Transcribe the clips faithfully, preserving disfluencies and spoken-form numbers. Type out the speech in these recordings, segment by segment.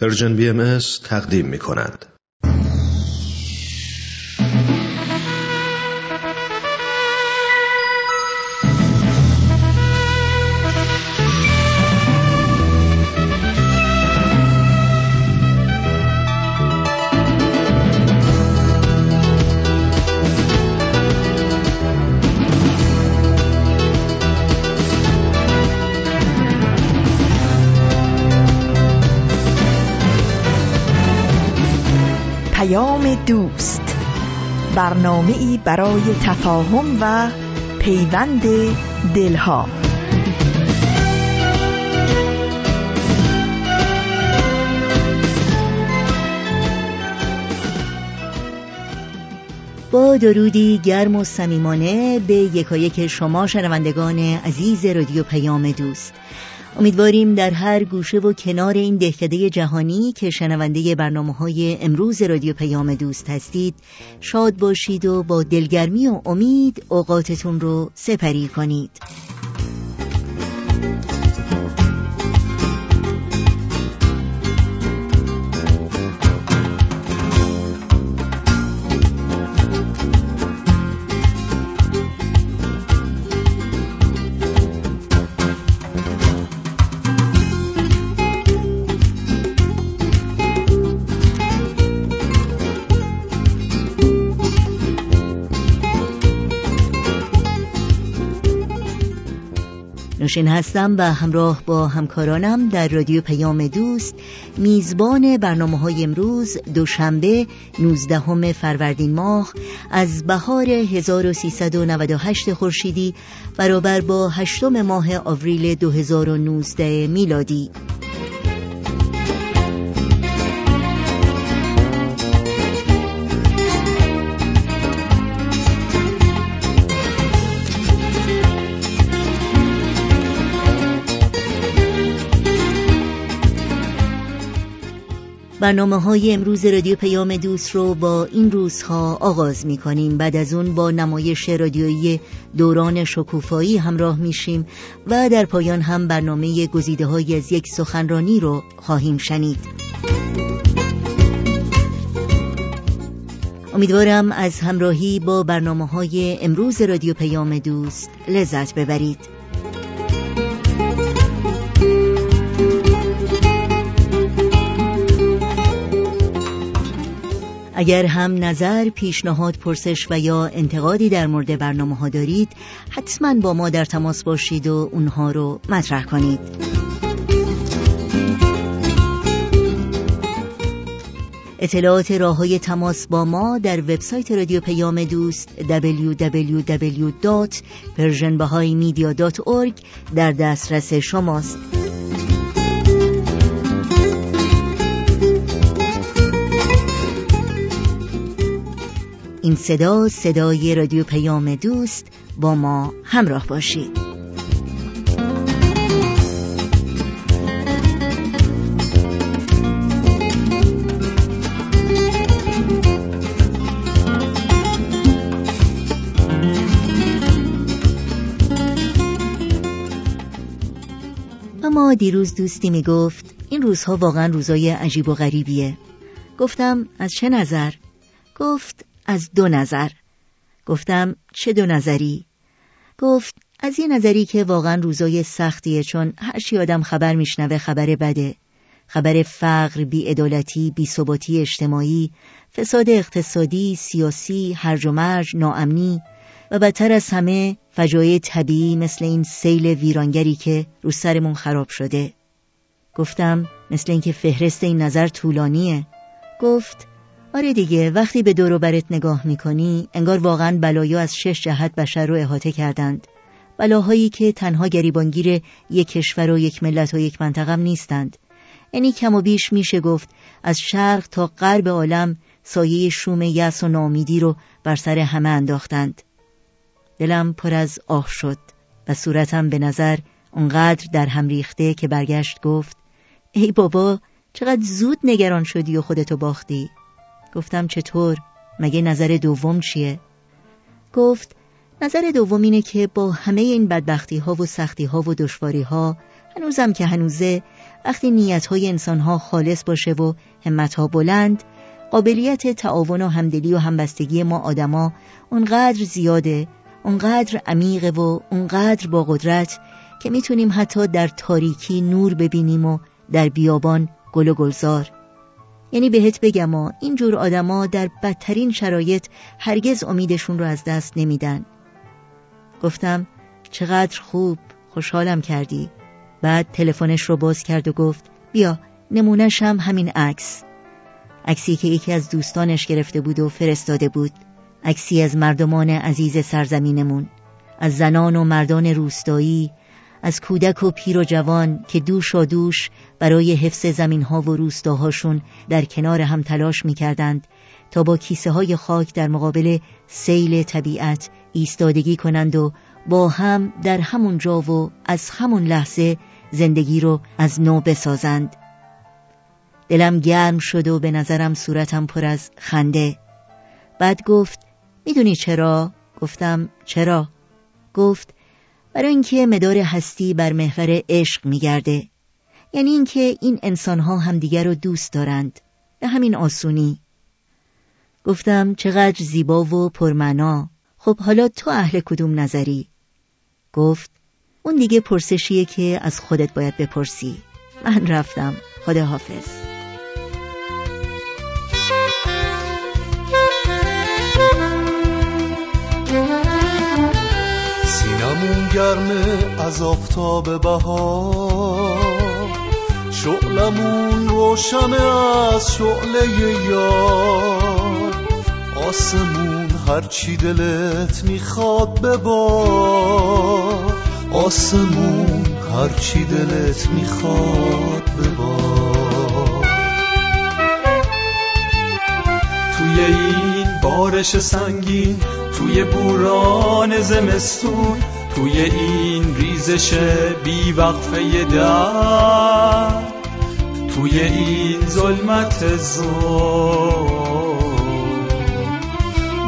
پرژن بی ام اس تقدیم می کند. دوست، برنامه‌ای برای تفاهم و پیوند دلها. با درودی گرم و صمیمانه به یکایک شما شنوندگان عزیز رادیو پیام دوست، امیدواریم در هر گوشه و کنار این دهکده جهانی که شنونده برنامه‌های امروز رادیو پیام دوست هستید شاد باشید و با دلگرمی و امید اوقاتتون رو سپری کنید. نوشین هستم و همراه با همکارانم در رادیو پیام دوست میزبان برنامه‌های امروز دوشنبه نوزدهم فروردین ماه از بهار هزار و سیصد و نود و هشت خورشیدی برابر با هشتم ماه آوریل دو هزار و نوزده میلادی. برنامه‌های امروز رادیو پیام دوست رو با این روزها آغاز می‌کنیم. بعد از اون با نمایش رادیویی دوران شکوفایی همراه میشیم و در پایان هم برنامه گزیده‌هایی از یک سخنرانی رو خواهیم شنید. امیدوارم از همراهی با برنامه‌های امروز رادیو پیام دوست لذت ببرید. اگر هم نظر، پیشنهاد، پرسش و یا انتقادی در مورد برنامه ها دارید حتما با ما در تماس باشید و اونها رو مطرح کنید. اطلاعات راه‌های تماس با ما در وبسایت رادیو پیام دوست دبلیو دبلیو دبلیو دات پرژن بهایی مدیا دات اورگ در دسترس شماست. این صدا صدای رادیو پیام دوست، با ما همراه باشید. اما دیروز دوستی می گفت این روزها واقعا روزای عجیب و غریبیه. گفتم از چه نظر؟ گفت از دو نظر. گفتم چه دو نظری؟ گفت از یه نظری که واقعا روزای سختیه، چون هر چی آدم خبر میشنوه خبر بده، خبر فقر، بی‌عدالتی، بی‌ثباتی اجتماعی، فساد اقتصادی، سیاسی، هرج و مرج، ناامنی و بدتر از همه فجایع طبیعی مثل این سیل ویرانگری که رو سرمون خراب شده. گفتم مثل اینکه فهرست این نظر طولانیه. گفت آره دیگه، وقتی به دور و برت نگاه میکنی انگار واقعا بلایا از شش جهت بشر رو احاطه کردند، بلاهایی که تنها گریبانگیر یک کشور و یک ملت و یک منطقه هم نیستند. یعنی کم و بیش میشه گفت از شرق تا غرب عالم سایه شوم یأس و ناامیدی رو بر سر همه انداختند. دلم پر از آه شد و صورتم به نظر اونقدر در هم ریخته که برگشت گفت ای بابا، چقدر زود نگران شدی و خودتو باختی. گفتم چطور؟ مگه نظر دوم چیه؟ گفت نظر دوم اینه که با همه این بدبختی ها و سختی ها و دشواری ها هنوزم که هنوزه وقتی نیت‌های انسان‌ها خالص باشه و همت‌ها بلند، قابلیت تعاون و همدلی و همبستگی ما آدما اونقدر زیاده، اونقدر عمیقه و اونقدر با قدرت که میتونیم حتی در تاریکی نور ببینیم و در بیابان گل و گلزار. یعنی بهت بگم ها، اینجور آدما در بدترین شرایط هرگز امیدشون رو از دست نمیدن. گفتم چقدر خوب، خوشحالم کردی. بعد تلفنش رو باز کرد و گفت بیا نمونه‌ش هم همین عکس، عکسی که یکی از دوستانش گرفته بود و فرستاده بود، عکسی از مردمان عزیز سرزمینمون، از زنان و مردان روستایی، از کودک و پیر و جوان که دوش و دوش برای حفظ زمین‌ها و روستاهاشون در کنار هم تلاش می‌کردند تا با کیسه‌های خاک در مقابل سیل طبیعت ایستادگی کنند و با هم در همون جا و از همون لحظه زندگی رو از نو بسازند. دلم گرم شد و به نظرم صورتم پر از خنده. بعد گفت میدونی چرا؟ گفتم چرا؟ گفت برای اینکه مدار هستی بر محور عشق میگرده، یعنی اینکه این انسانها همدیگر رو دوست دارند به همین آسونی. گفتم چقدر زیبا و پرمعنا. خب حالا تو اهل کدوم نظری؟ گفت اون دیگه پرسشیه که از خودت باید بپرسی. من رفتم، خداحافظ. سینمون گرمه از آفتاب بهار، شعلمون روشنه از شعله یار، آسمون هرچی دلت میخواد ببار، آسمون هرچی دلت میخواد ببار. توی این بارش سنگین، توی بوران زمستون، توی این ریزش بیوقفه در، توی این ظلمت زور،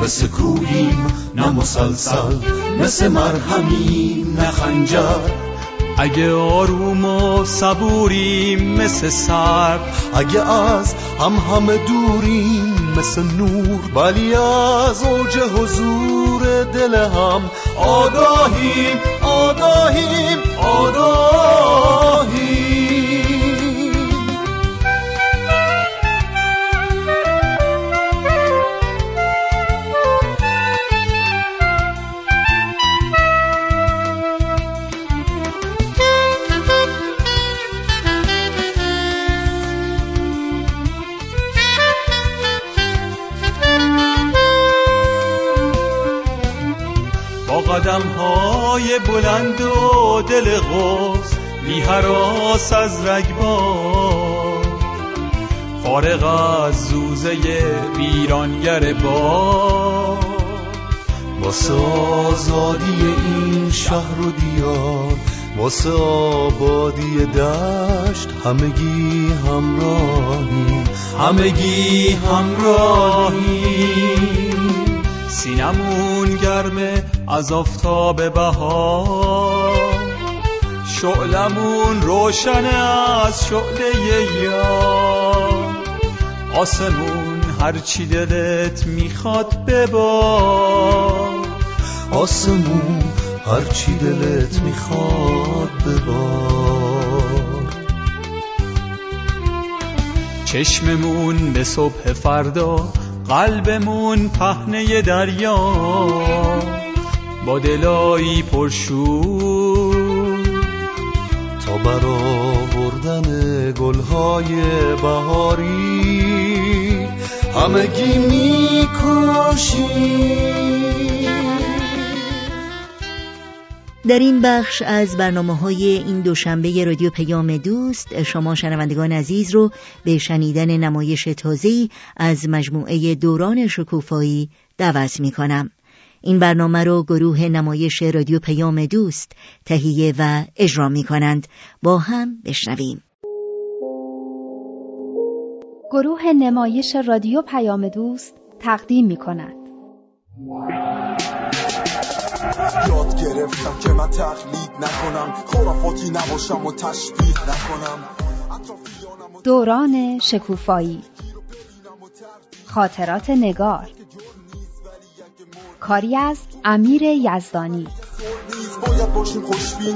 مثل کوهیم نه مسلسل، مثل مرهمیم نه خنجر، اگه آروم و صبوریم مثل سر، اگه از هم همه دوریم مثل نور، ولی از اوج حضور دل هم آگاهیم، آگاهیم، آگاهیم. قدم های بلند و دل غوز بی هراس از رگبار، فارغ از زوزه ویرانگر بار، واسه آزادی این شهر و دیار، واسه آبادی دشت همگی همراهی، همگی همراهی. سینمون گرمه از آفتاب بهار، شعلمون روشنه از شعله یار، آسمون هرچی دلت میخواد ببار، آسمون هرچی دلت میخواد ببار. چشممون به صبح فردا، قلبمون پهنه دریا، با دلایی پرشور تا برآوردن گلهای بهاری همگی می‌کوشیم. در این بخش از برنامه‌های این دوشنبه رادیو پیام دوست، شما شنوندگان عزیز رو به شنیدن نمایش تازه‌ای از مجموعه دوران شکوفایی دعوت می‌کنم. این برنامه رو گروه نمایش رادیو پیام دوست تهیه و اجرا می‌کنند. با هم بشنویم. گروه نمایش رادیو پیام دوست تقدیم می‌کند. یاد گرفتم که من تقلید نکنم، خرافاتی نباشم و تشبیه نکنم، دوران شکوفایی، خاطرات نگار، کاری از امیر یزدانی. باید باشیم خوشبین،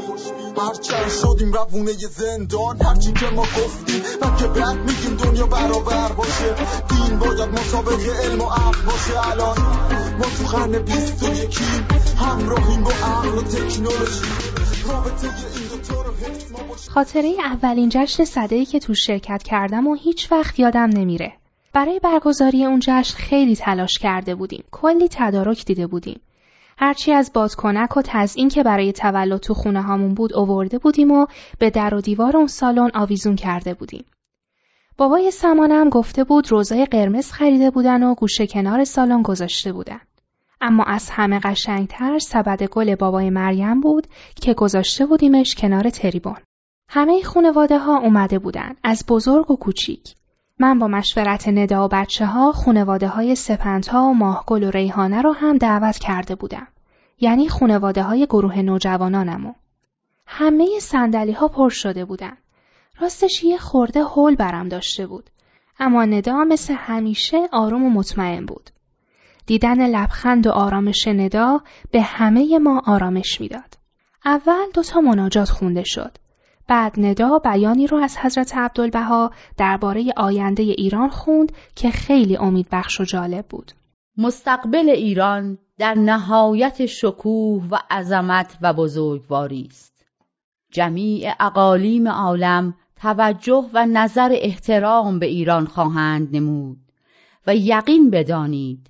برچن شدیم روونه زندان، هرچی که ما گفتیم من که بد میگیم دنیا برابر باشه، دین باید مسابقه علم و عقل باشه. الان ما تو قرن بیست و یکیم، همراهیم با عقل و تکنولوژی، رابطه این دوتا رو حفظ ما باشه. خاطره اولین جشن سده‌ای که تو شرکت کردم و هیچ وقت یادم نمیره. برای برگزاری اون جشن خیلی تلاش کرده بودیم، کلی تدارک دیده بودیم، هرچی از بادکنک و تزیین که برای تولد تو خونه هامون بود آورده بودیم و به در و دیوار اون سالن آویزون کرده بودیم. بابای سمانم گفته بود روزای قرمز خریده بودن و گوشه کنار سالن گذاشته بودن. اما از همه قشنگتر سبد گل بابای مریم بود که گذاشته بودیمش کنار تریبون. همه خانواده ها اومده بودن، از بزرگ و کوچیک. من با مشورت ندا و بچه ها خانواده های سپندها و ماهگل و ریحانه رو هم دعوت کرده بودم. یعنی خانواده های گروه نوجوانانمو. همه صندلی ها پر شده بودن. راستش یه خورده هول برم داشته بود. اما ندا مثل همیشه آروم و مطمئن بود. دیدن لبخند و آرامش ندا به همه ما آرامش میداد. اول دوتا مناجات خونده شد. بعد ندا بیانی رو از حضرت عبدالبها درباره آینده ایران خوند که خیلی امیدبخش و جالب بود. مستقبل ایران در نهایت شکوه و عظمت و بزرگواری است. جمیع اقالیم عالم توجه و نظر احترام به ایران خواهند نمود و یقین بدانید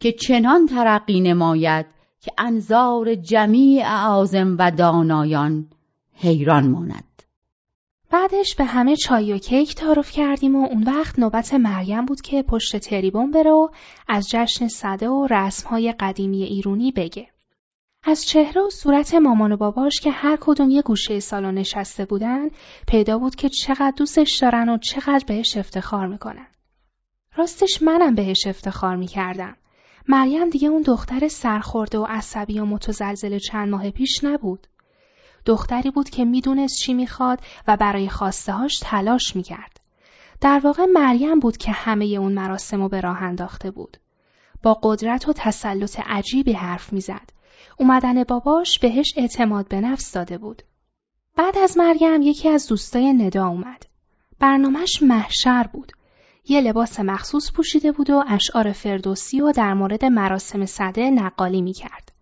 که چنان ترقی نماید که انظار جمیع عازم و دانایان حیران ماند. بعدش به همه چای و کیک تعارف کردیم و اون وقت نوبت مریم بود که پشت تریبون بره و از جشن سده و رسم‌های قدیمی ایرانی بگه. از چهره و صورت مامان و باباش که هر کدوم یه گوشه سالن نشسته بودن پیدا بود که چقدر دوستش دارن و چقدر بهش افتخار میکنن. راستش منم بهش افتخار میکردم. مریم دیگه اون دختر سرخورده و عصبی و متزلزل چند ماه پیش نبود. دختری بود که میدونست چی میخواد و برای خواسته هاش تلاش میکرد. در واقع مریم بود که همه اون مراسمو به راه انداخته بود. با قدرت و تسلط عجیبی حرف میزد. اومدن باباش بهش اعتماد به نفس داده بود. بعد از مریم یکی از دوستای ندا اومد. برنامهش محشر بود. یه لباس مخصوص پوشیده بود و اشعار فردوسی و در مورد مراسم سده نقالی میکرد.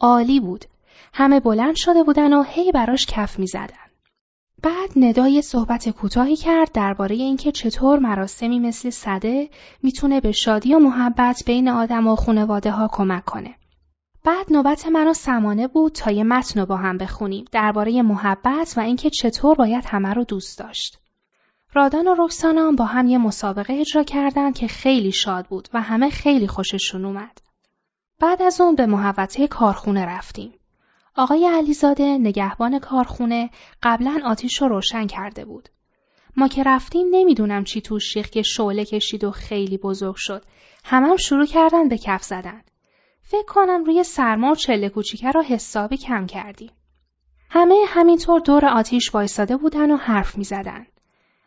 عالی بود. همه بلند شده بودن و هی براش کف می زدن. بعد ندای صحبت کوتاهی کرد درباره اینکه چطور مراسمی مثل سده می تونه به شادی و محبت بین آدم و خانواده ها کمک کنه. بعد نوبت من و سمانه بود تا یه متن رو با هم بخونیم درباره محبت و اینکه چطور باید همه رو دوست داشت. رادان و رکسانا با هم یه مسابقه اجرا کردن که خیلی شاد بود و همه خیلی خوششون اومد. بعد از اون به محوطه کارخونه رفتیم. آقای علیزاده نگهبان کارخونه قبلا آتیش رو روشن کرده بود. ما که رفتیم نمیدونم چی تو شیخ که شعله کشید و خیلی بزرگ شد. همم شروع کردن به کف زدن. فکر کنم روی سرما و چله کوچیکه رو حسابی کم کردیم. همه همینطور دور آتیش وایساده بودن و حرف می زدن.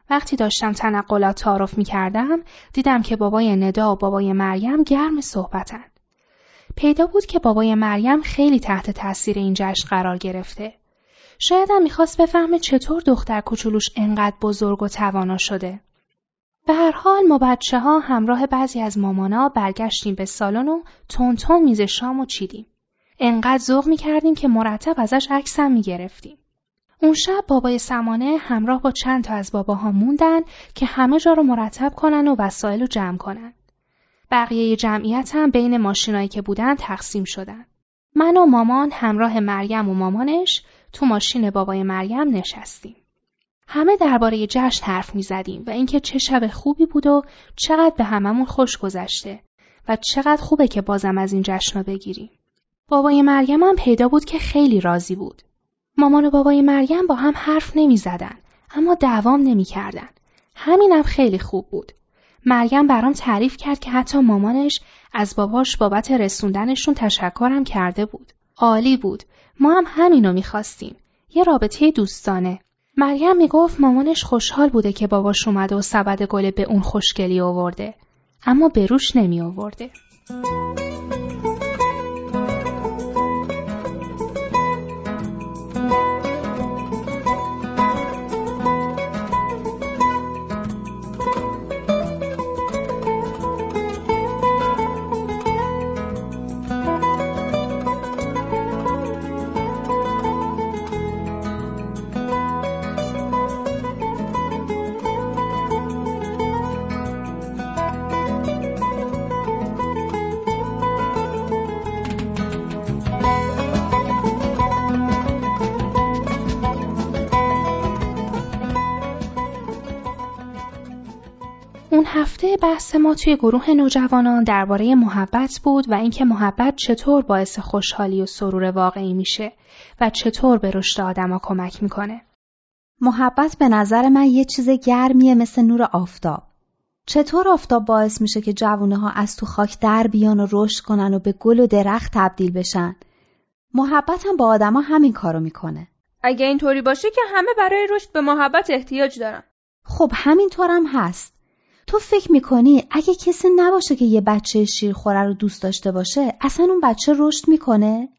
وقتی داشتم تنقلات تعارف می کردم دیدم که بابای ندا و بابای مریم گرم صحبتن. پیدا بود که بابای مریم خیلی تحت تاثیر این جشن قرار گرفته. شاید هم میخواست بفهمه چطور دختر کوچولوش انقدر بزرگ و توانا شده. به هر حال ما بچه ها همراه بعضی از مامانا برگشتیم به سالن و تونتون میز شامو چیدیم. انقدر ذوق میکردیم که مرتب ازش عکس هم میگرفتیم. اون شب بابای سمانه همراه با چند تا از باباها موندن که همه جا رو مرتب کنن و وسایل رو جمع کنن. بقیه جمعیت هم بین ماشینایی که بودن تقسیم شدن. من و مامان همراه مریم و مامانش تو ماشین بابای مریم نشستیم. همه درباره جشن حرف می‌زدیم و اینکه چه شب خوبی بود و چقدر به هممون خوش گذشته و چقدر خوبه که بازم از این جشن رو بگیریم. بابای مریم هم پیدا بود که خیلی راضی بود. مامان و بابای مریم با هم حرف نمی‌زدن اما دوام نمی‌کردن. همینم خیلی خوب بود. مریم برام تعریف کرد که حتی مامانش از باباش بابت رسوندنشون تشکرم کرده بود. عالی بود. ما هم همینو میخواستیم. یه رابطه دوستانه. مریم میگفت مامانش خوشحال بوده که باباش اومده و سبد گل به اون خوشگلی آورده، اما به روش نمی آورده. اون هفته بحث ما توی گروه نوجوانان درباره محبت بود و اینکه محبت چطور باعث خوشحالی و سرور واقعی میشه و چطور به رشد آدما کمک میکنه. محبت به نظر من یه چیز گرمیه، مثل نور آفتاب. چطور آفتاب باعث میشه که جوونها از تو خاک در بیان و رشد کنن و به گل و درخت تبدیل بشن؟ محبت هم با آدما همین کارو میکنه. اگه اینطوری باشه که همه برای رشد به محبت احتیاج دارن. خب همینطورم هست. تو فکر میکنی اگه کسی نباشه که یه بچه شیرخوره رو دوست داشته باشه، اصلا اون بچه رشد میکنه؟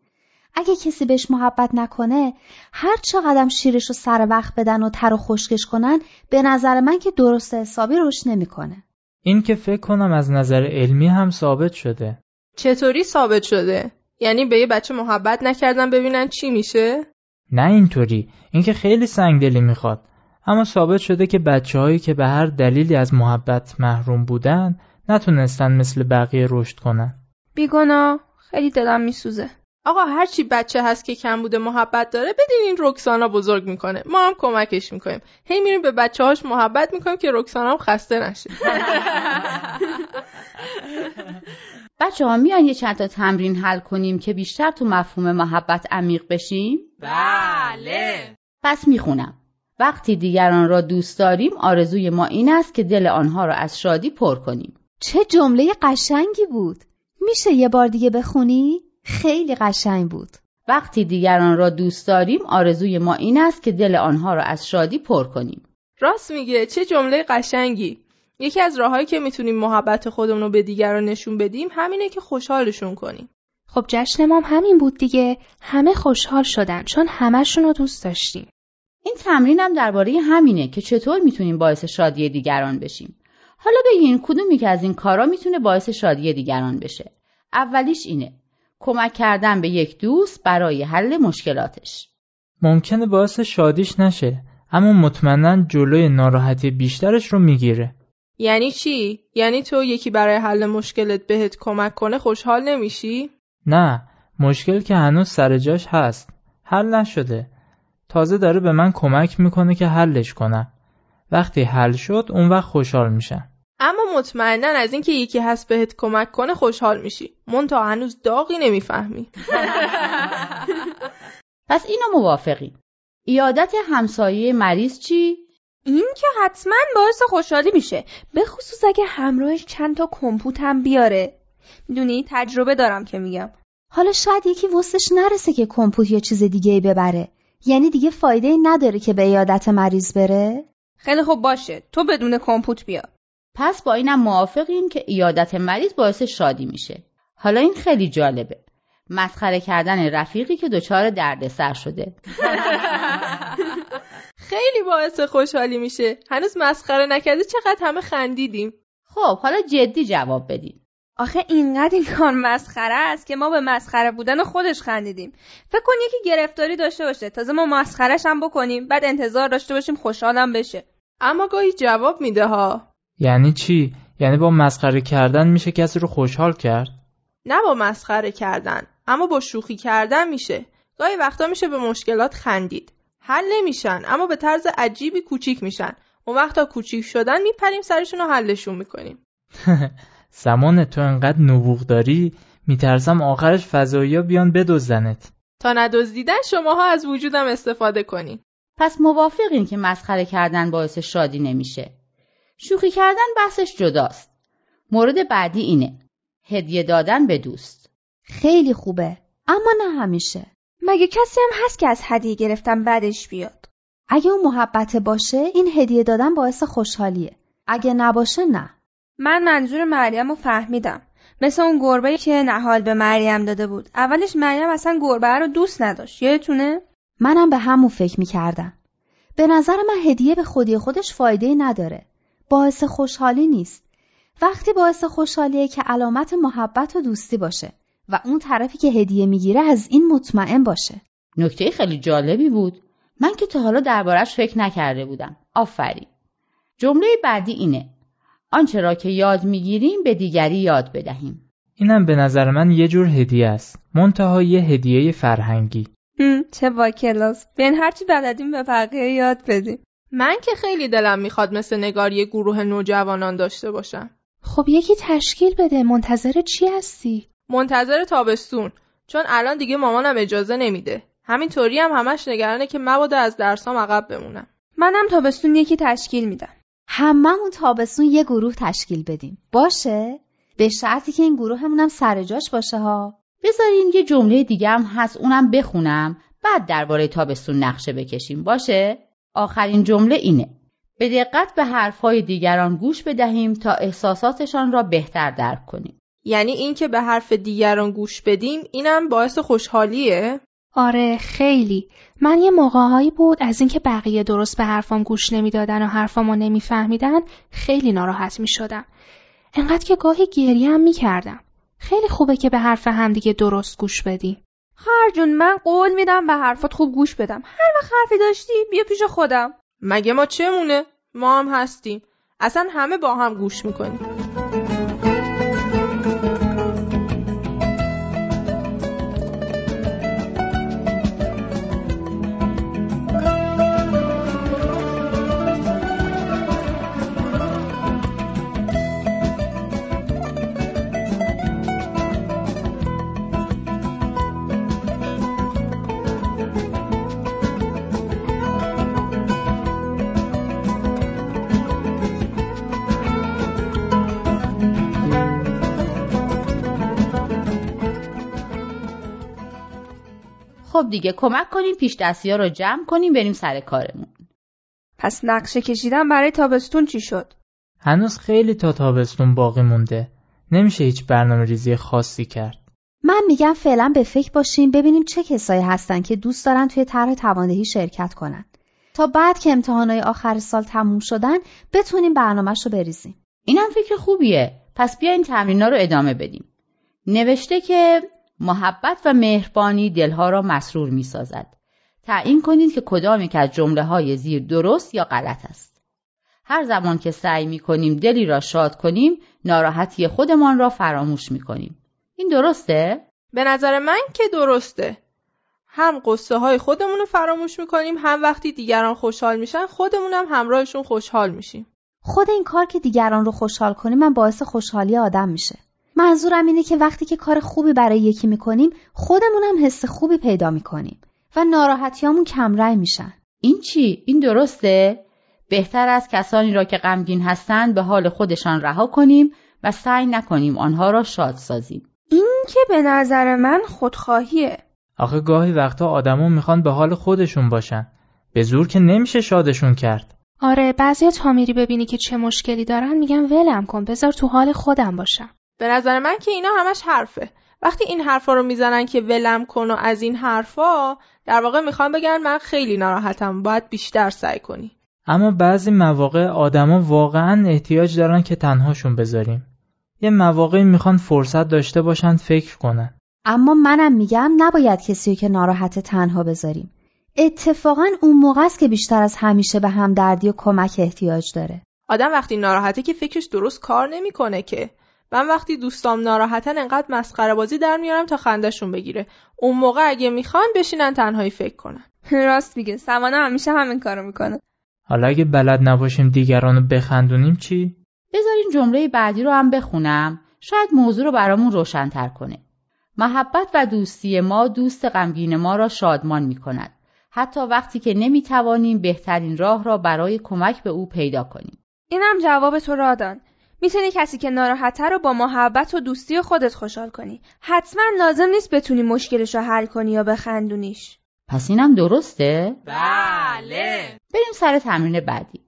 اگه کسی بهش محبت نکنه، هر چقدر شیرش رو سر وقت بدن و تر و خشکش کنن، به نظر من که درست حسابی رشد نمیکنه. این که فکر کنم از نظر علمی هم ثابت شده. چطوری ثابت شده؟ یعنی به یه بچه محبت نکردن ببینن چی میشه؟ نه اینطوری، این که خیلی سنگدلی میخواد. اما ثابت شده که بچه‌هایی که به هر دلیلی از محبت محروم بودن نتونستن مثل بقیه رشد کنن. بیگناه، خیلی دلم میسوزه. آقا هرچی بچه هست که کم بوده محبت داره، بدین این رکسانا بزرگ میکنه. ما هم کمکش میکنیم. هی میریم به بچه‌هاش محبت میکنیم که رکسانا هم خسته نشه. بچه‌ها میان یه چند تا تمرین حل کنیم که بیشتر تو مفهوم محبت عمیق بشیم؟ بله. پس میخونم. وقتی دیگران را دوست داریم، آرزوی ما این است که دل آنها را از شادی پر کنیم. چه جمله قشنگی بود! میشه یه بار دیگه بخونی؟ خیلی قشنگ بود. وقتی دیگران را دوست داریم، آرزوی ما این است که دل آنها را از شادی پر کنیم. راست میگه، چه جمله قشنگی! یکی از راهایی که میتونیم محبت خودمون رو به دیگران نشون بدیم، همینه که خوشحالشون کنیم. خب جشن ما همین بود دیگه. همه خوشحال شدن چون همه‌شون رو دوست داشتیم. این تمرین هم درباره همینه که چطور میتونیم باعث شادی دیگران بشیم. حالا ببین کدومی که از این کارا میتونه باعث شادی دیگران بشه. اولیش اینه: کمک کردن به یک دوست برای حل مشکلاتش. ممکنه باعث شادیش نشه، اما مطمئناً جلوی ناراحتی بیشترش رو میگیره. یعنی چی؟ یعنی تو یکی برای حل مشکلت بهت کمک کنه خوشحال نمیشی؟ نه، مشکل که هنوز سر جاش هست، حل نشده. تازه داره به من کمک میکنه که حلش کنم. وقتی حل شد اون وقت خوشحال میشم. اما مطمئناً از اینکه یکی هست بهت کمک کنه خوشحال میشی. من تا هنوز داغی نمیفهمی. پس اینو موافقی. عیادت همسایه مریض چی؟ این که حتماً باعث خوشحالی میشه، به خصوص اگه همراهش چند تا کمپوت هم بیاره. میدونی تجربه دارم که میگم. حالا شاید یکی وسش نرسه که کمپوت یا چیز دیگه‌ای ببره. یعنی دیگه فایده ای نداره که به عیادت مریض بره؟ خیلی خوب باشه، تو بدون کمپوت بیا. پس با اینم موافقیم که عیادت مریض باعث شادی میشه. حالا این خیلی جالبه. مسخره کردن رفیقی که دچار دردسر شده. خیلی باعث خوشحالی میشه. هنوز مسخره نکرده چقدر همه خندیدیم. خب حالا جدی جواب بدین. آخه اینقدر این کار مسخره است که ما به مسخره بودن خودش خندیدیم. فکر کن یکی گرفتاری داشته باشه، تازه ما مسخره‌اش هم بکنیم، بعد انتظار داشته باشیم خوشحالم بشه. اما گاهی جواب میده ها. یعنی چی؟ یعنی با مسخره کردن میشه کسی رو خوشحال کرد؟ نه با مسخره کردن، اما با شوخی کردن میشه. گاهی وقتا میشه به مشکلات خندید. حل نمیشن، اما به طرز عجیبی کوچیک میشن. اون وقتا کوچیک شدن میپریم سرشون و حلشون میکنیم. زمان تو انقدر نبوغ داری، میترسم آخرش فضایی‌ها بیان بدزدنت. تا ندزدیدن شماها از وجودم استفاده کنین. پس موافقین که مسخره کردن باعث شادی نمیشه. شوخی کردن بحثش جداست. مورد بعدی اینه: هدیه دادن به دوست. خیلی خوبه، اما نه همیشه. مگه کسی هم هست که از هدیه گرفتن بعدش بیاد؟ اگه اون محبت باشه این هدیه دادن باعث خوشحالیه. اگه نباشه نه. من منظور مریم رو فهمیدم. مثل اون گربه که نهال به مریم داده بود. اولش مریم اصلا گربه رو دوست نداشت. یادتونه؟ منم به همون فکر می‌کردم. به نظر من هدیه به خودی خودش فایده‌ای نداره. باعث خوشحالی نیست. وقتی باعث خوشحالیه که علامت محبت و دوستی باشه و اون طرفی که هدیه میگیره از این مطمئن باشه. نکته خیلی جالبی بود. من که تا حالا درباره‌اش فکر نکرده بودم. آفرین. جمله بعدی اینه: آنچه را که یاد میگیریم به دیگری یاد بدهیم. اینم به نظر من یه جور هدیه است. منتها یه هدیه فرهنگی. چه با کلاس. بین هرچی بلدیم به بقیه یاد بدیم. من که خیلی دلم میخواد مثل نگاری گروه نوجوانان داشته باشم. خب یکی تشکیل بده. منتظر چی هستی؟ منتظر تابستون. چون الان دیگه مامانم اجازه نمیده. همینطوری هم همش نگرانه که مبادا از درسام عقب بمونم. منم تابستون یکی تشکیل میدم. هممون تابستون یه گروه تشکیل بدیم. باشه؟ به شرطی که این گروهمون هم سر جاش باشه ها. بذارین یه جمله دیگه هم هست اونم بخونم بعد درباره تابستون نقشه بکشیم. باشه؟ آخرین جمله اینه: به دقت به حرف‌های دیگران گوش بدهیم تا احساساتشان را بهتر درک کنیم. یعنی این که به حرف دیگران گوش بدیم اینم باعث خوشحالیه؟ آره خیلی. من یه موقعهایی بود از اینکه بقیه درست به حرفام گوش نمیدادن و حرفامو نمیفهمیدن خیلی ناراحت میشدم. انقدر که گاهی گریه هم میکردم. خیلی خوبه که به حرف همدیگه درست گوش بدی. خواهر جون من قول میدم به حرفات خوب گوش بدم. هر وقت حرفی داشتی بیا پیش خودم. مگه ما چه مونه؟ ما هم هستیم. اصلا همه با هم گوش میکنیم. خب دیگه کمک کنیم پیش دستی‌ها رو جمع کنیم بریم سر کارمون. پس نقشه کشیدن برای تابستون چی شد؟ هنوز خیلی تا تابستون باقی مونده. نمیشه هیچ برنامه ریزی خاصی کرد. من میگم فعلا به فکر باشیم ببینیم چه کسایی هستن که دوست دارن توی طرح تواندهی شرکت کنن تا بعد که امتحانای آخر سال تموم شدن بتونیم برنامه‌اش رو بریزیم. اینم فکر خوبیه. پس بیا این تمرین‌ها رو ادامه بدیم. نوشته که محبت و مهربانی دلها را مسرور می سازد. تعیین کنید که کدام یک از جمله های زیر درست یا غلط است. هر زمان که سعی می کنیم دلی را شاد کنیم ناراحتی خودمان را فراموش می کنیم. این درسته؟ به نظر من که درسته. هم قصه های خودمون رو فراموش می کنیم هم وقتی دیگران خوشحال می شن خودمون هم همراهشون خوشحال می شیم. خود این کار که دیگران رو خوشحال کنیم من باعث خوشحالی آدم میشه. منظورم اینه که وقتی که کار خوبی برای یکی میکنیم خودمون هم حس خوبی پیدا میکنیم و ناراحتیامون کم رنگ میشن. این چی؟ این درسته؟ بهتر از کسانی را که غمگین هستند به حال خودشان رها کنیم و سعی نکنیم آنها را شاد سازیم. این که به نظر من خودخواهیه. آخه گاهی وقتا آدمون میخوان به حال خودشون باشن. به زور که نمیشه شادشون کرد. آره بعضیا تا میری ببینی که چه مشکلی دارن میگن ولم کن بذار تو حال خودم باشم. به نظر من که اینا همش حرفه. وقتی این حرفا رو میزنن که ولم کن و از این حرفا در واقع میخوان بگن من خیلی ناراحتم باید بیشتر سعی کنی. اما بعضی مواقع آدما واقعا احتیاج دارن که تنهاشون بذاریم. یه مواقعی میخوان فرصت داشته باشن فکر کنن. اما منم میگم نباید کسی که ناراحت تنها بذاریم. اتفاقا اون موقع است که بیشتر از همیشه به همدردی و کمک احتیاج داره. آدم وقتی ناراحته که فکرش درست کار نمیکنه که. من وقتی دوستام ناراحتن انقدر مسخره بازی در میارم تا خنده‌شون بگیره. اون موقع اگه میخوان بشینن تنهایی فکر کنن. راست میگه. سمانه همیشه همین کارو میکنه. حالا اگه بلد نباشیم دیگرانو بخندونیم چی؟ بذارین جمله بعدی رو هم بخونم. شاید موضوع رو برامون روشن‌تر کنه. محبت و دوستی ما دوست غمگین ما را شادمان میکند. حتی وقتی که نمیتوانیم بهترین راه را برای کمک به او پیدا کنیم. اینم جواب تو را دادن. میتونی کسی که ناراحته رو با محبت و دوستی خودت خوشحال کنی. حتما لازم نیست بتونی مشکلش رو حل کنی یا بخندونیش. پس اینم درسته؟ بله. بریم سر تمرین بعدی.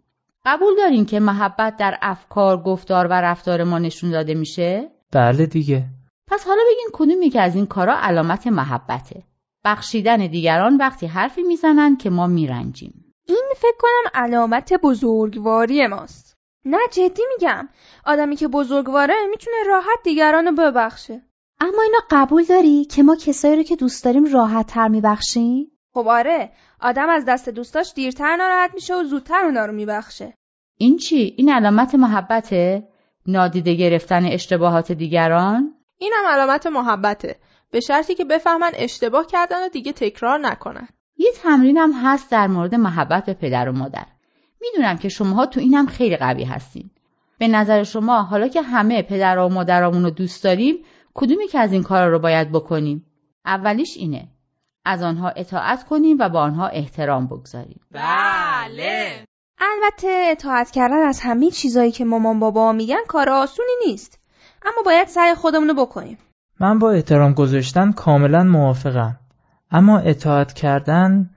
قبول دارین که محبت در افکار، گفتار و رفتار ما نشون داده میشه؟ بله دیگه. پس حالا بگین کدومی که از این کارا علامت محبته؟ بخشیدن دیگران وقتی حرفی میزنن که ما میرنجیم. این فکر کنم علامت بزرگواری ماست. نه جدی میگم، آدمی که بزرگواره میتونه راحت دیگرانو ببخشه. اما اینا قبول داری که ما کسایی رو که دوست داریم راحت تر میبخشیم؟ خب آره، آدم از دست دوستاش دیرتر ناراحت میشه و زودتر اونا رو میبخشه. این چی؟ این علامت محبته؟ نادیده گرفتن اشتباهات دیگران؟ اینم علامت محبته، به شرطی که بفهمن اشتباه کردن و دیگه تکرار نکنن. یه تمرینم هست در مورد محبت به پدر و مادر. میدونم که شماها تو اینم خیلی قوی هستین. به نظر شما حالا که همه پدر و مادرامون رو دوست داریم، کدومی که از این کارا رو باید بکنیم؟ اولیش اینه. از آنها اطاعت کنیم و با آنها احترام بگذاریم. بله. البته اطاعت کردن از همه چیزایی که مامان بابا میگن کار آسونی نیست. اما باید سعی خودمونو بکنیم. من با احترام گذاشتن کاملا موافقم. اما اطاعت کردن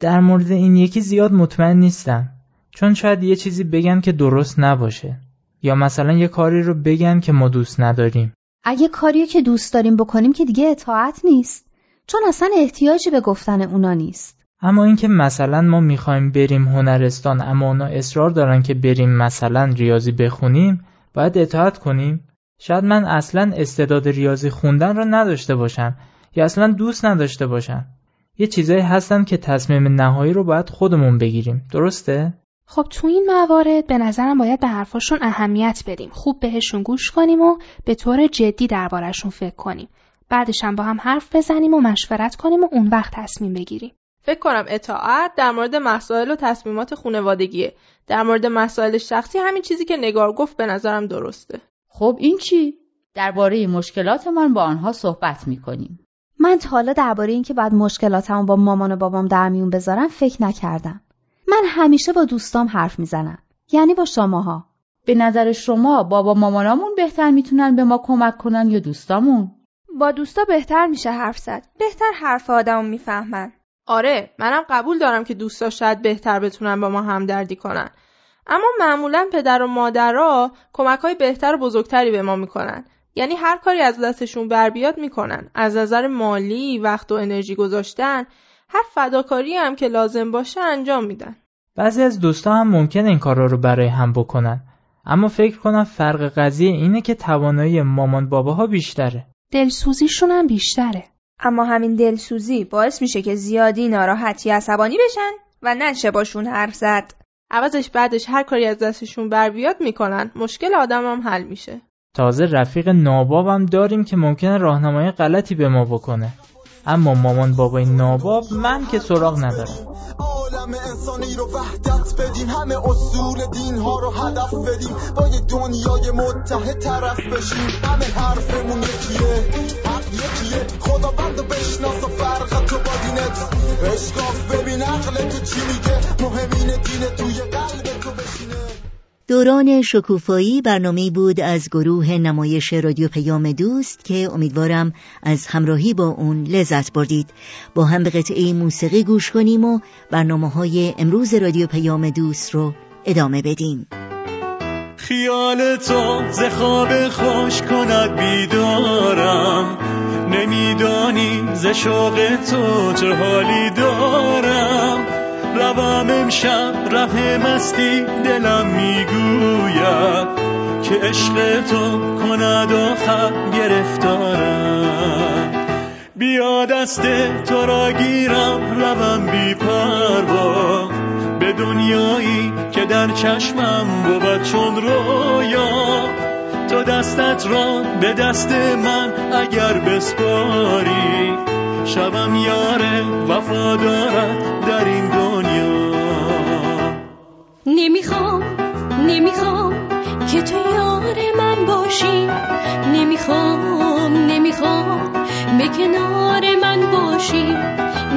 در مورد این یکی زیاد مطمئن نیستم. چون شاید یه چیزی بگن که درست نباشه. یا مثلا یه کاری رو بگن که ما دوست نداریم. اگه کاریو که دوست داریم بکنیم که دیگه اطاعت نیست، چون اصلا احتیاجی به گفتن اونا نیست. اما اینکه مثلا ما میخوایم بریم هنرستان اما اونا اصرار دارن که بریم مثلا ریاضی بخونیم، باید اطاعت کنیم. شاید من اصلا استعداد ریاضی خوندن رو نداشته باشم یا اصلا دوست نداشته باشم. یه چیزایی هستن که تصمیم نهایی رو باید خودمون بگیریم، درسته؟ خب تو این موارد به نظرم باید به حرفاشون اهمیت بدیم، خوب بهشون گوش کنیم و به طور جدی دربارهشون فکر کنیم. بعدش هم با هم حرف بزنیم و مشورت کنیم و اون وقت تصمیم بگیریم. فکر کنم اطاعت در مورد مسائل و تصمیمات خانوادگیه. در مورد مسائل شخصی همین چیزی که نگار گفت به نظرم درسته. خب این چی؟ درباره مشکلاتمون با آنها صحبت می‌کنیم. من تا حالا درباره اینکه بعد مشکلاتمو با مامان و بابام در میون بذارم فکر نکردم. من همیشه با دوستام حرف میزنم، یعنی با شماها. به نظر شما بابا مامانامون بهتر میتونن به ما کمک کنن یا دوستامون؟ با دوستا بهتر میشه حرف زد، بهتر حرف آدمو میفهمن. آره، منم قبول دارم که دوستا شاید بهتر بتونن با ما همدردی کنن، اما معمولا پدر و مادرها کمک‌های بهتر و بزرگتری به ما میکنن. یعنی هر کاری از دستشون بر بیاد میکنن، از نظر مالی، وقت و انرژی گذاشتن، هر فداکاری هم که لازم باشه انجام میدن. بعضی از دوستا هم ممکنه این کارا رو برای هم بکنن، اما فکر کنم فرق قضیه اینه که توانایی مامان باباها بیشتره، دلسوزیشون هم بیشتره. اما همین دلسوزی باعث میشه که زیادی ناراحتی، عصبانی بشن و نشه باشون حرف زد. عوضش بعدش هر کاری از دستشون بر بیاد میکنن، مشکل آدم هم حل میشه. تازه رفیق نابابم داریم که ممکنه راهنمای غلطی به ما بکنه، اما مامان بابای ناباب من که سراغ ندارم. عالم انسانی رو وحدت بدیم، همه اصول دین ها رو هدف بدیم، با یه دنیای متحد طرف بشیم. همه حرفمون یکیه، حق یکیه، خداوندو بشناس و فرق تو با دینت اشکاف، ببین عقل تو چی میگه، مهمین دینه توی قلب تو بشینه. دوران شکوفایی برنامه‌ای بود از گروه نمایش رادیو پیام دوست که امیدوارم از همراهی با اون لذت بردید. با هم به قطعه موسیقی گوش کنیم و برنامه‌های امروز رادیو پیام دوست رو ادامه بدیم. خیال تو ز خواب خوش کند بیدارم، نمیدانی ز شوق تو چه حالی دارم. روام امشب ره مستی، دلم میگوید که عشق تو کند آخر گرفتارم. بیا دست تو را گیرم، روم بی پروا به دنیایی که در چشمم بود چون رویا. تو دستت را به دست من اگر بسپاری، شبم یاره وفادارت در این دنیا. نمیخوام نمیخوام که تو یار من باشی، نمیخوام نمیخوام به کنار من باشی،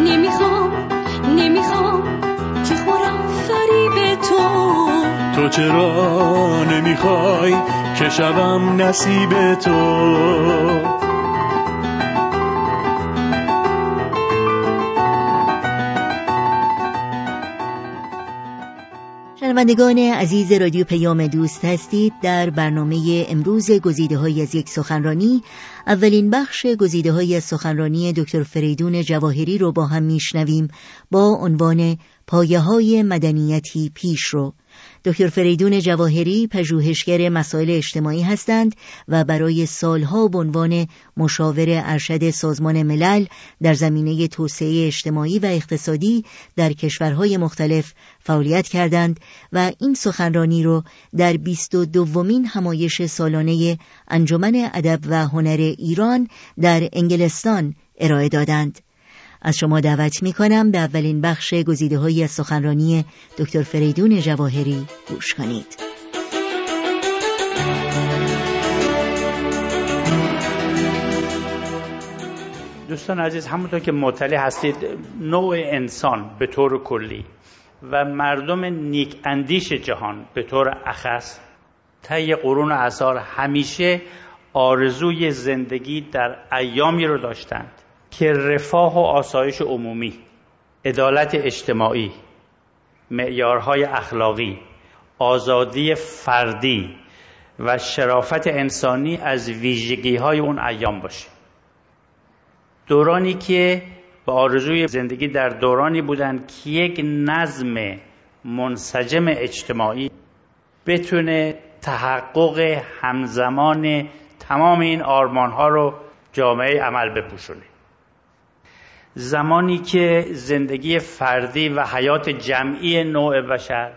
نمیخوام نمیخوام که خورم فریب تو. تو چرا نمیخوای که شبم نصیب تو؟ شنوندگان عزیز رادیو پیام دوست هستید. در برنامه امروز گزیده‌هایی از یک سخنرانی، اولین بخش گزیده‌هایی از سخنرانی دکتر فریدون جواهری رو با هم میشنویم با عنوان پایه‌های مدنیتی پیش رو. دکتر فریدون جواهری پژوهشگر مسائل اجتماعی هستند و برای سالها به عنوان مشاور ارشد سازمان ملل در زمینه توسعه اجتماعی و اقتصادی در کشورهای مختلف فعالیت کردند و این سخنرانی را در بیست و دومین همایش سالانه انجمن ادب و هنر ایران در انگلستان ارائه دادند. از شما دعوت می‌کنم به اولین بخش گزیده‌هایی از سخنرانی دکتر فریدون جواهری گوش کنید. دوستان عزیز، همونطور که مطلع هستید، نوع انسان به طور کلی و مردم نیک اندیش جهان به طور اخص طی قرون اعصار همیشه آرزوی زندگی در ایامی رو داشتند که رفاه و آسایش عمومی، عدالت اجتماعی، معیارهای اخلاقی، آزادی فردی و شرافت انسانی از ویژگی‌های اون ایام باشه. دورانی که با آرزوی زندگی در دورانی بودند که یک نظم منسجم اجتماعی بتونه تحقق همزمان تمام این آرمان‌ها رو جامعه عمل بپوشونه. زمانی که زندگی فردی و حیات جمعی نوع بشر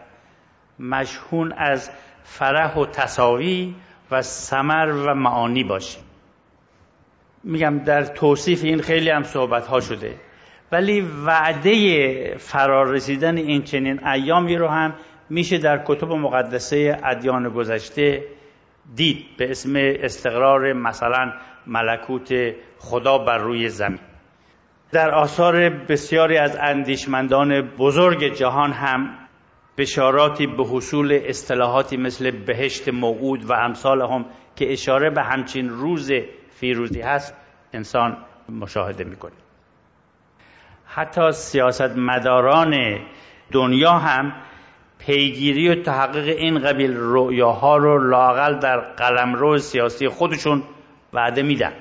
مشهون از فرح و تساوی و ثمر و معانی باشه. میگم در توصیف این خیلی هم صحبت‌ها شده، ولی وعده فرار رسیدن این چنین ایامی رو هم میشه در کتب مقدسه ادیان گذشته دید به اسم استقرار مثلا ملکوت خدا بر روی زمین. در آثار بسیاری از اندیشمندان بزرگ جهان هم بشاراتی به حصول اصطلاحاتی مثل بهشت موعود و امثال هم که اشاره به همچین روز فیروزی هست انسان مشاهده میکنه. حتی سیاستمداران دنیا هم پیگیری و تحقق این قبیل رؤیاها رو لااقل در قلمرو سیاسی خودشون وعده میدن.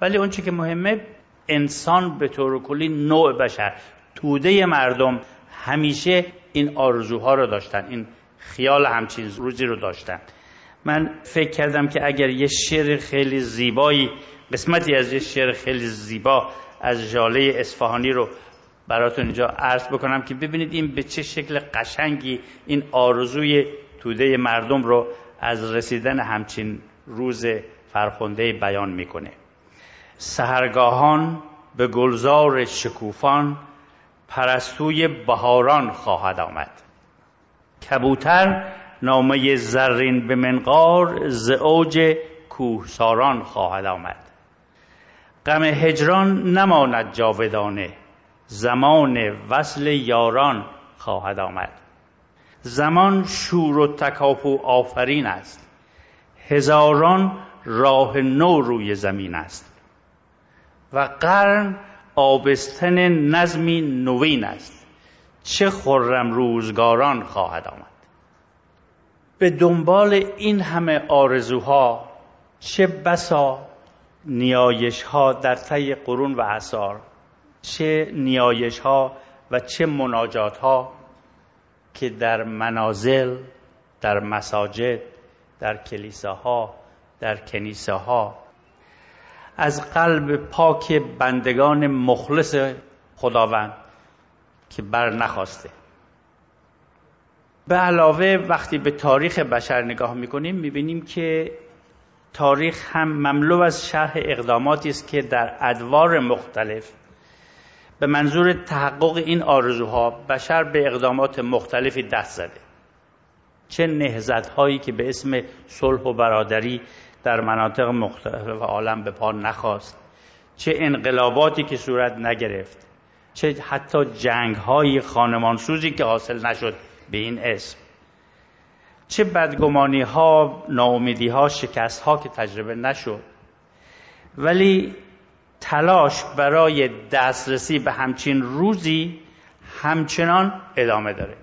ولی اون چی که مهمه، انسان به طور کلی، نوع بشر، توده مردم همیشه این آرزوها رو داشتن، این خیال همچین روزی رو داشتن. من فکر کردم که اگر یه شعر خیلی زیبایی، قسمتی از یه شعر خیلی زیبا از ژاله اصفهانی رو براتون اینجا عرض بکنم که ببینید این به چه شکل قشنگی این آرزوی توده مردم رو از رسیدن همچین روز فرخنده بیان میکنه. سحرگاهان به گلزار شکوفان پرستوی بهاران خواهد آمد، کبوتر نامه زرین به منقار ز اوج کوهساران خواهد آمد، غم هجران نماند جاودانه زمان وصل یاران خواهد آمد، زمان شور و تکاپو آفرین است، هزاران راه نو روی زمین است و قرن آبستن نظمی نوین است، چه خرم روزگاران خواهد آمد. به دنبال این همه آرزوها چه بسا نیایش‌ها در طی قرون و اعصار، چه نیایش‌ها و چه مناجات‌ها که در منازل، در مساجد، در کلیساها، در کنیسه‌ها از قلب پاک بندگان مخلص خداوند که بر نخواسته. به علاوه وقتی به تاریخ بشر نگاه میکنیم میبینیم که تاریخ هم مملو از شرح اقداماتی است که در ادوار مختلف به منظور تحقق این آرزوها بشر به اقدامات مختلفی دست زده. چه نهضت‌هایی که به اسم صلح و برادری در مناطق مختلف عالم به پا نخواست، چه انقلاباتی که صورت نگرفت، چه حتی جنگ‌های خانمانسوزی که حاصل نشد به این اسم، چه بدگمانی‌ها، ناامیدی‌ها، شکست‌ها که تجربه نشد. ولی تلاش برای دسترسی به همچین روزی همچنان ادامه داره.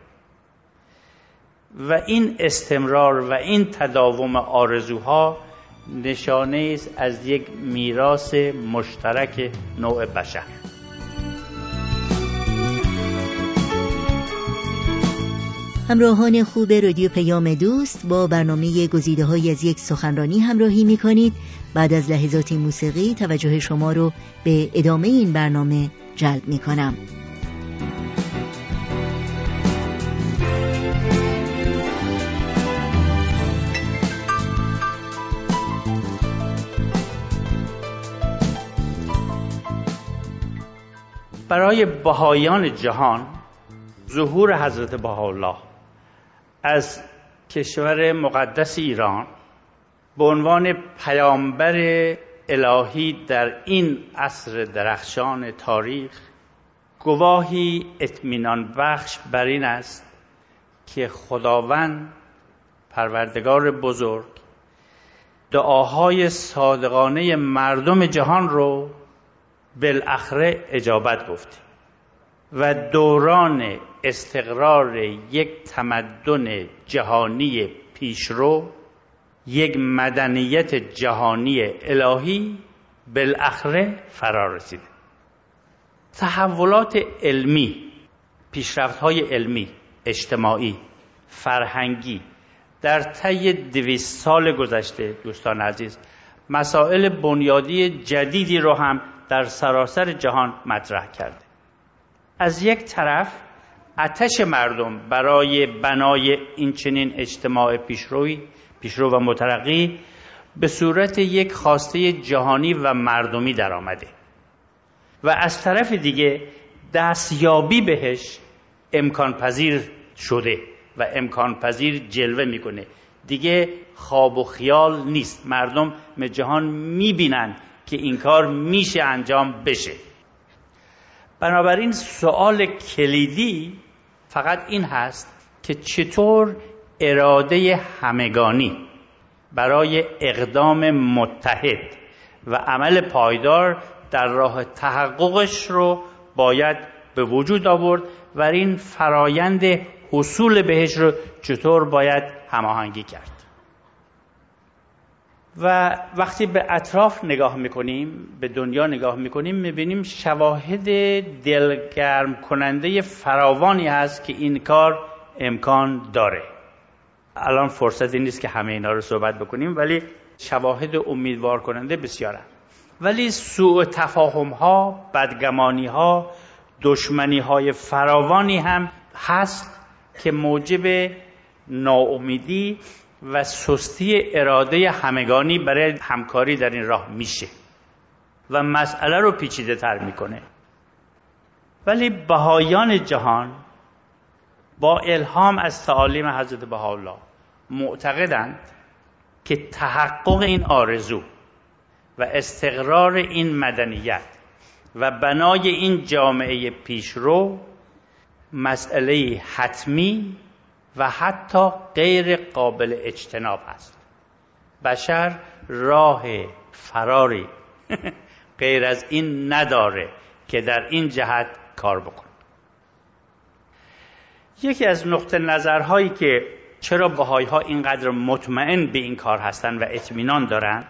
و این استمرار و این تداوم آرزوها نشانه است از یک میراث مشترک نوع بشر. همراهان خوب رادیو پیام دوست، با برنامه گزیده‌هایی از یک سخنرانی همراهی می‌کنید. بعد از لحظات موسیقی توجه شما رو به ادامه این برنامه جلب می‌کنم. برای بهایان جهان ظهور حضرت بهاءالله از کشور مقدس ایران به عنوان پیامبر الهی در این عصر درخشان تاریخ گواهی اطمینان بخش بر این است که خداوند پروردگار بزرگ دعاهای صادقانه مردم جهان رو بالاخره اجابت گفت و دوران استقرار یک تمدن جهانی پیشرو، یک مدنیت جهانی الهی بالاخره فرا رسید. تحولات علمی، پیشرفت‌های علمی، اجتماعی، فرهنگی در طی دویست سال گذشته دوستان عزیز مسائل بنیادی جدیدی رو هم در سراسر جهان مطرح کرده. از یک طرف آتش مردم برای بنای این چنین اجتماع پیشروی پیشرو و مترقی به صورت یک خواسته جهانی و مردمی در آمده و از طرف دیگه دستیابی بهش امکان پذیر شده و امکان پذیر جلوه میکنه. دیگه خواب و خیال نیست، مردم به جهان میبینن که این کار میشه انجام بشه. بنابراین سوال کلیدی فقط این هست که چطور اراده همگانی برای اقدام متحد و عمل پایدار در راه تحققش رو باید به وجود آورد و این فرایند حصول بهش رو چطور باید هماهنگی کرد. و وقتی به اطراف نگاه میکنیم، به دنیا نگاه میکنیم، میبینیم شواهد دلگرم کننده فراوانی هست که این کار امکان داره. الان فرصتی نیست که همه اینا رو صحبت بکنیم، ولی شواهد امیدوار کننده بسیاره. ولی سوء تفاهم ها، بدگمانی ها، دشمنی های فراوانی هم هست که موجب ناامیدی و سستی اراده همگانی برای همکاری در این راه میشه و مسئله رو پیچیده تر میکنه. ولی بهایان جهان با الهام از تعالیم حضرت بهاءالله معتقدند که تحقق این آرزو و استقرار این مدنیت و بنای این جامعه پیشرو مسئله حتمی و حتی غیر قابل اجتناب است. بشر راه فراری غیر از این نداره که در این جهت کار بکنه. یکی از نقطه نظرهایی که چرا بهایی‌ها اینقدر مطمئن به این کار هستن و اطمینان دارن،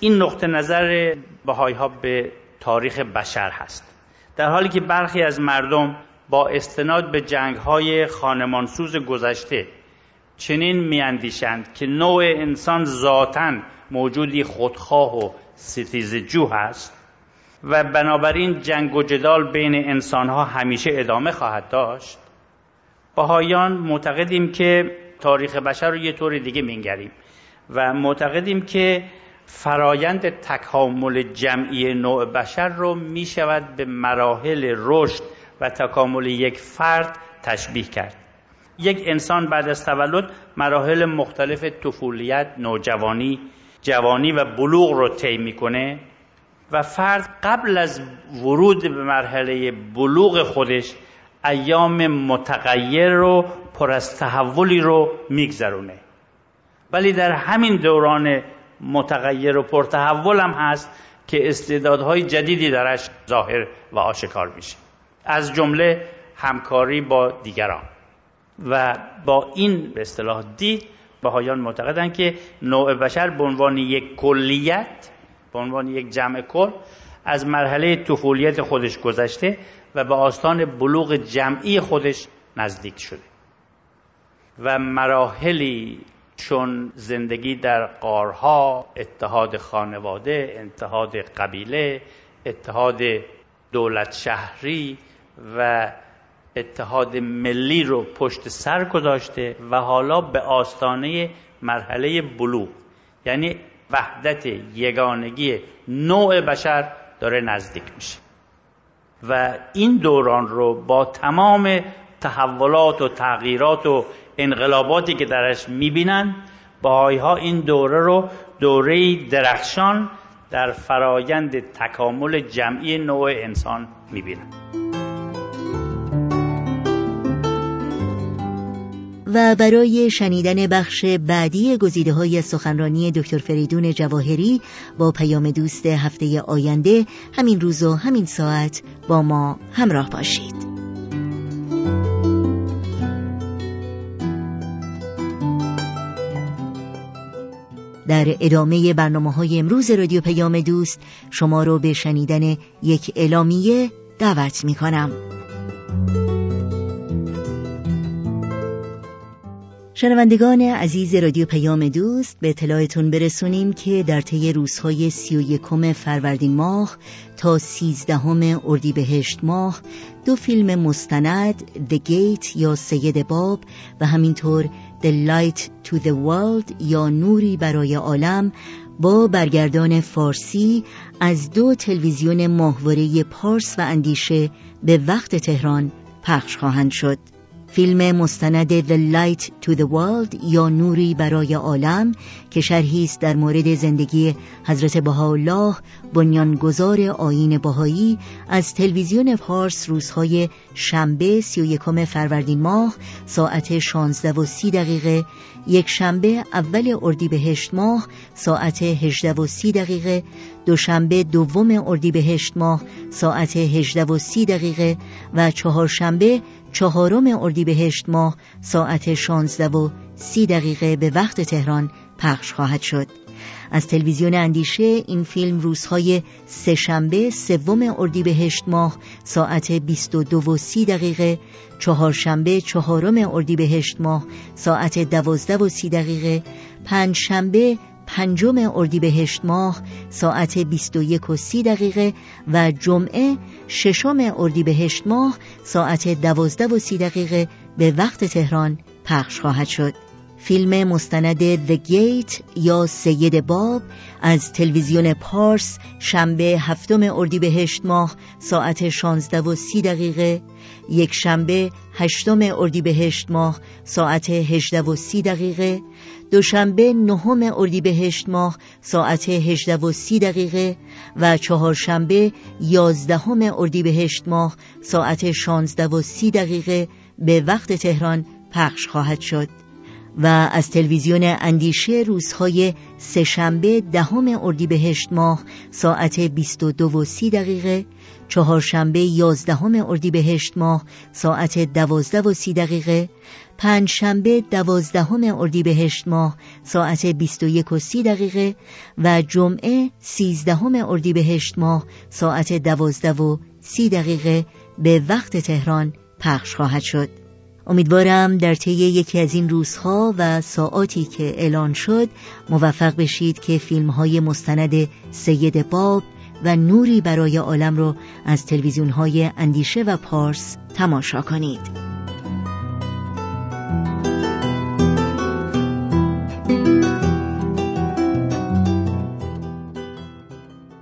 این نقطه نظر بهایی‌ها به تاریخ بشر هست. در حالی که برخی از مردم با استناد به جنگ‌های خانمانسوز گذشته چنین می‌اندیشند که نوع انسان ذاتاً موجودی خودخواه و ستیزجو است و بنابراین جنگ و جدال بین انسان‌ها همیشه ادامه خواهد داشت، بهایان معتقدیم که تاریخ بشر رو یه طور دیگه می‌نگریم و معتقدیم که فرایند تکامل جمعی نوع بشر رو می‌شود به مراحل رشد و تکامل یک فرد تشبیه کرد. یک انسان بعد از تولد مراحل مختلف طفولیت، نوجوانی، جوانی و بلوغ رو طی میکنه و فرد قبل از ورود به مرحله بلوغ خودش ایام متغیر رو پر از تحولی رو میگذرونه. ولی در همین دوران متغیر و پرتحول هم هست که استعدادهای جدیدی درش ظاهر و آشکار میشه، از جمله همکاری با دیگران، و با این به اصطلاح دید بهایان معتقدند که نوع بشر به عنوان یک کلیت، به عنوان یک جمع کل، از مرحله طفولیت خودش گذشته و به آستان بلوغ جمعی خودش نزدیک شده و مراحلی چون زندگی در غارها، اتحاد خانواده، اتحاد قبیله، اتحاد دولت شهری و اتحاد ملی رو پشت سر گذاشته و حالا به آستانه مرحله بلوغ، یعنی وحدت یگانگی نوع بشر، داره نزدیک میشه و این دوران رو با تمام تحولات و تغییرات و انقلاباتی که درش میبینن، بهایی‌ها این دوره رو دوره درخشان در فرایند تکامل جمعی نوع انسان میبینن. و برای شنیدن بخش بعدی گزیده‌های سخنرانی دکتر فریدون جواهری با پیام دوست هفته آینده، همین روز و همین ساعت با ما همراه باشید. در ادامه برنامه‌های امروز رادیو پیام دوست شما رو به شنیدن یک اعلامیه دعوت می‌کنم. شنوندگان عزیز رادیو پیام دوست، به اطلاعتون برسونیم که در طی روزهای سی و یکم فروردین ماه تا سیزدهم اردیبهشت ماه دو فیلم مستند، The Gate یا سید باب و همینطور The Light to the World یا نوری برای عالم، با برگردان فارسی از دو تلویزیون ماهواره پارس و اندیشه به وقت تهران پخش خواهند شد. فیلم مستند The Light to the World یا نوری برای عالم که شرحی است در مورد زندگی حضرت بهاءالله، بنیانگذار آیین بهایی، از تلویزیون پارس روزهای شنبه سی و یکم فروردین ماه ساعت شانزده و سی دقیقه، یک شنبه اول اردیبهشت ماه ساعت هجده و سی دقیقه، دوشنبه دوم اردیبهشت ماه ساعت هجده و سی دقیقه و چهارشنبه چهارم اردیبهشت ماه ساعت شانزده و سی دقیقه به وقت تهران پخش خواهد شد. از تلویزیون اندیشه این فیلم روزهای سه‌شنبه سوم اردیبهشت ماه ساعت بیست و دو و سی دقیقه، چهارشنبه چهارم اردیبهشت ماه ساعت دوازده و سی دقیقه، پنجشنبه پنجم اردیبهشت ماه ساعت بیست و یک و سی دقیقه و جمعه ششم اردیبهشت ماه ساعت دوازده و سی دقیقه به وقت تهران پخش خواهد شد. فیلم مستند The Gate یا سید باب از تلویزیون پارس شنبه هفتم اردیبهشت ماه ساعت شانزده و سی دقیقه، یک شنبه هشتم اردیبهشت ماه ساعت هجده و سی دقیقه، دوشنبه نهم اردیبهشت ماه ساعت هجده و سی دقیقه و چهارشنبه یازدهم اردیبهشت ماه ساعت شانزده و سی دقیقه به وقت تهران پخش خواهد شد. و از تلویزیون اندیشه روزهای سه‌شنبه دهم اردیبهشت ماه ساعت بیست و دو و سی دقیقه، چهارشنبه یازدهم اردیبهشت ماه ساعت دوازده و سی دقیقه، پنجشنبه دوازدهم اردیبهشت ماه ساعت بیست و یک و سی دقیقه و جمعه سیزدهم اردیبهشت ماه ساعت دوازده و سی دقیقه به وقت تهران پخش خواهد شد. امیدوارم در طی یکی از این روزها و ساعاتی که اعلان شد موفق بشید که فیلم‌های مستند سید باب و نوری برای عالم رو از تلویزیون‌های اندیشه و پارس تماشا کنید.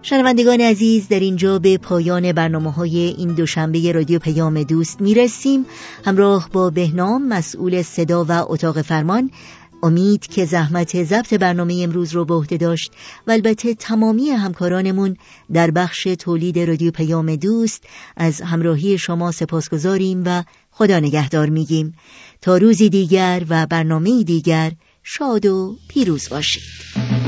شنوندگان عزیز، در اینجا به پایان برنامه‌های این دوشنبه رادیو پیام دوست میرسیم. همراه با بهنام مسئول صدا و اتاق فرمان، امید که زحمت ضبط برنامه امروز رو به عهده داشت و البته تمامی همکارانمون در بخش تولید رادیو پیام دوست، از همراهی شما سپاسگزاریم و خدا نگهدار میگیم تا روزی دیگر و برنامه‌ای دیگر. شاد و پیروز باشید.